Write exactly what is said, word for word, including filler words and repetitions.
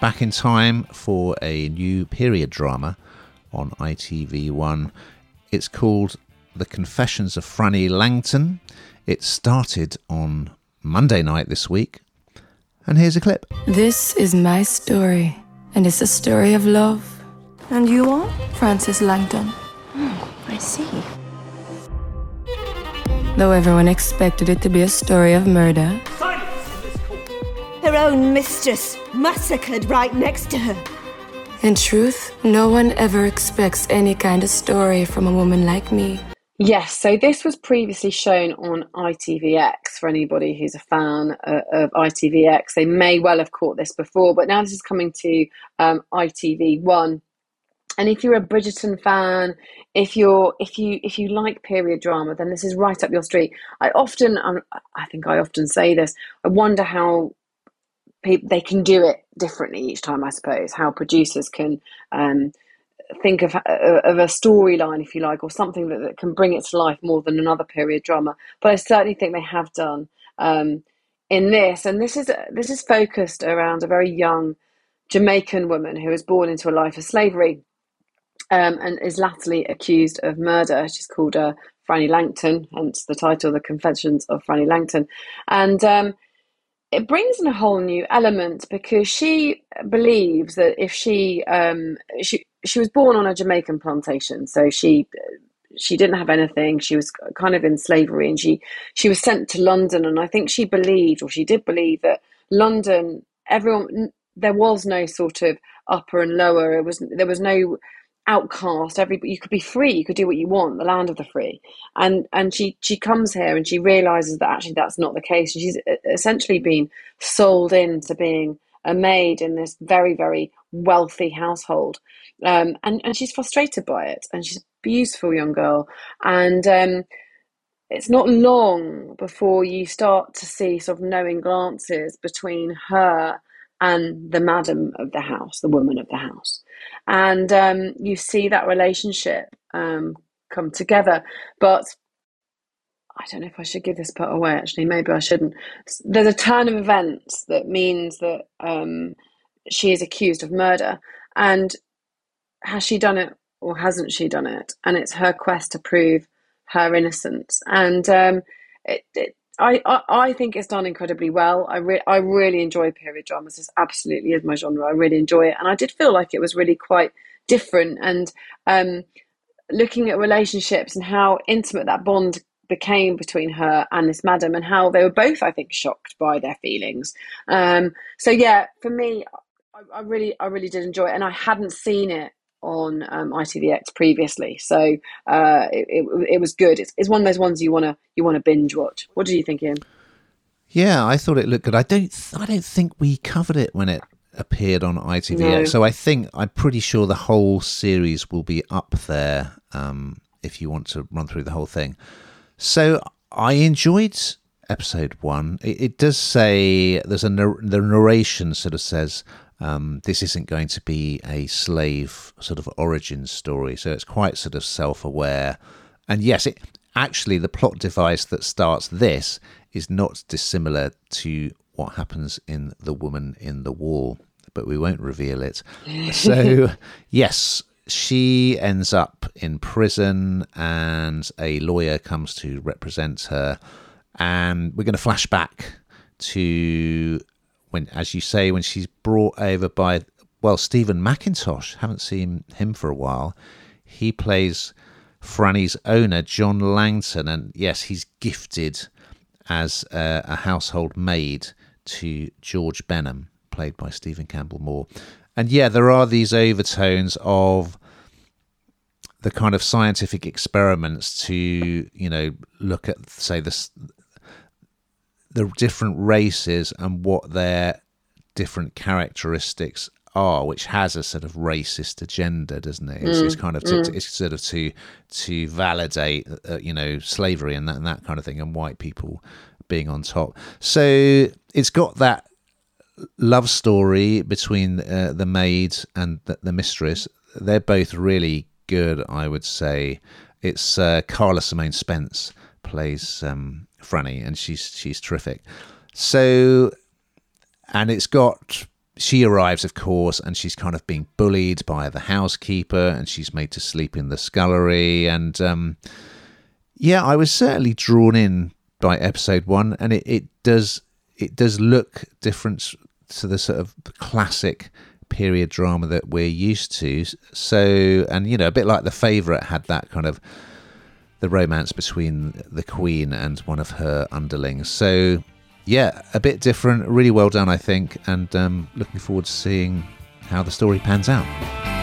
back in time for a new period drama on I T V one. It's called The Confessions of Frannie Langton. It started on Monday night this week, and here's a clip. This is my story, and it's a story of love. And you are? Frances Langton. Oh, I see. Though everyone expected it to be a story of murder. Silence in this court. Her own mistress, massacred right next to her. In truth, no one ever expects any kind of story from a woman like me. Yes, so this was previously shown on I T V X. For anybody who's a fan uh, of I T V X, they may well have caught this before, but now this is coming to um, I T V one. And if you're a Bridgerton fan, if you're if you if you like period drama, then this is right up your street. I often, um, I think I often say this. I wonder how people they can do it differently each time. I suppose how producers can um, think of of a storyline, if you like, or something that, that can bring it to life more than another period drama. But I certainly think they have done um, in this, and this is this is focused around a very young Jamaican woman who was born into a life of slavery. Um, and is latterly accused of murder. She's called uh, Frannie Langton, hence the title, The Confessions of Frannie Langton. And um, it brings in a whole new element because she believes that if she, um, she, she was born on a Jamaican plantation, so she she didn't have anything. She was kind of in slavery and she, she was sent to London. And I think she believed, or she did believe, that London, everyone, there was no sort of upper and lower. It was There was no... outcast. Everybody, you could be free, you could do what you want, the land of the free. And and she she comes here and she realizes that actually that's not the case. She's essentially been sold into being a maid in this very, very wealthy household, um and and she's frustrated by it. And she's a beautiful young girl, and um it's not long before you start to see sort of knowing glances between her and the madam of the house, the woman of the house. And um, you see that relationship um, come together. But I don't know if I should give this part away, actually. Maybe I shouldn't. There's a turn of events that means that um, she is accused of murder. And has she done it or hasn't she done it? And it's her quest to prove her innocence. And um, it, it I, I, I think it's done incredibly well. I, re- I really enjoy period dramas. This absolutely is my genre. I really enjoy it. And I did feel like it was really quite different. And um, looking at relationships and how intimate that bond became between her and this madam, and how they were both, I think, shocked by their feelings. Um, so, yeah, for me, I, I really I really did enjoy it. And I hadn't seen it on um, I T V X previously, so uh, it, it, it was good. It's, it's one of those ones you wanna you wanna binge watch. What do you think, Ian? Yeah, I thought it looked good. I don't th- I don't think we covered it when it appeared on I T V X, no. So I think I'm pretty sure the whole series will be up there um, if you want to run through the whole thing. So I enjoyed episode one. It, it does say there's a nar- the narration sort of says. Um, this isn't going to be a slave sort of origin story. So it's quite sort of self-aware. And yes, it actually the plot device that starts this is not dissimilar to what happens in The Woman in the Wall, but we won't reveal it. So yes, she ends up in prison and a lawyer comes to represent her. And we're going to flash back to... when, as you say, when she's brought over by, well, Stephen McIntosh, haven't seen him for a while. He plays Franny's owner, John Langton. And yes, he's gifted as a, a household maid to George Benham, played by Stephen Campbell Moore. And yeah, there are these overtones of the kind of scientific experiments to, you know, look at, say, this... the different races and what their different characteristics are, which has a sort of racist agenda, doesn't it? It's, mm, it's kind of to, mm. to, it's sort of to to validate, uh, you know, slavery and that and that kind of thing, and white people being on top. So it's got that love story between uh, the maid and the, the mistress. They're both really good, I would say. It's uh, Carla Simone Spence plays. Um, Frannie, and she's she's terrific. So, and it's got she arrives, of course, and she's kind of being bullied by the housekeeper, and she's made to sleep in the scullery. And um, yeah, I was certainly drawn in by episode one, and it, it does it does look different to the sort of classic period drama that we're used to. So, and you know, a bit like The Favourite had that kind of the romance between the Queen and one of her underlings. So. Yeah, a bit different, really well done, I think, and um, looking forward to seeing how the story pans out.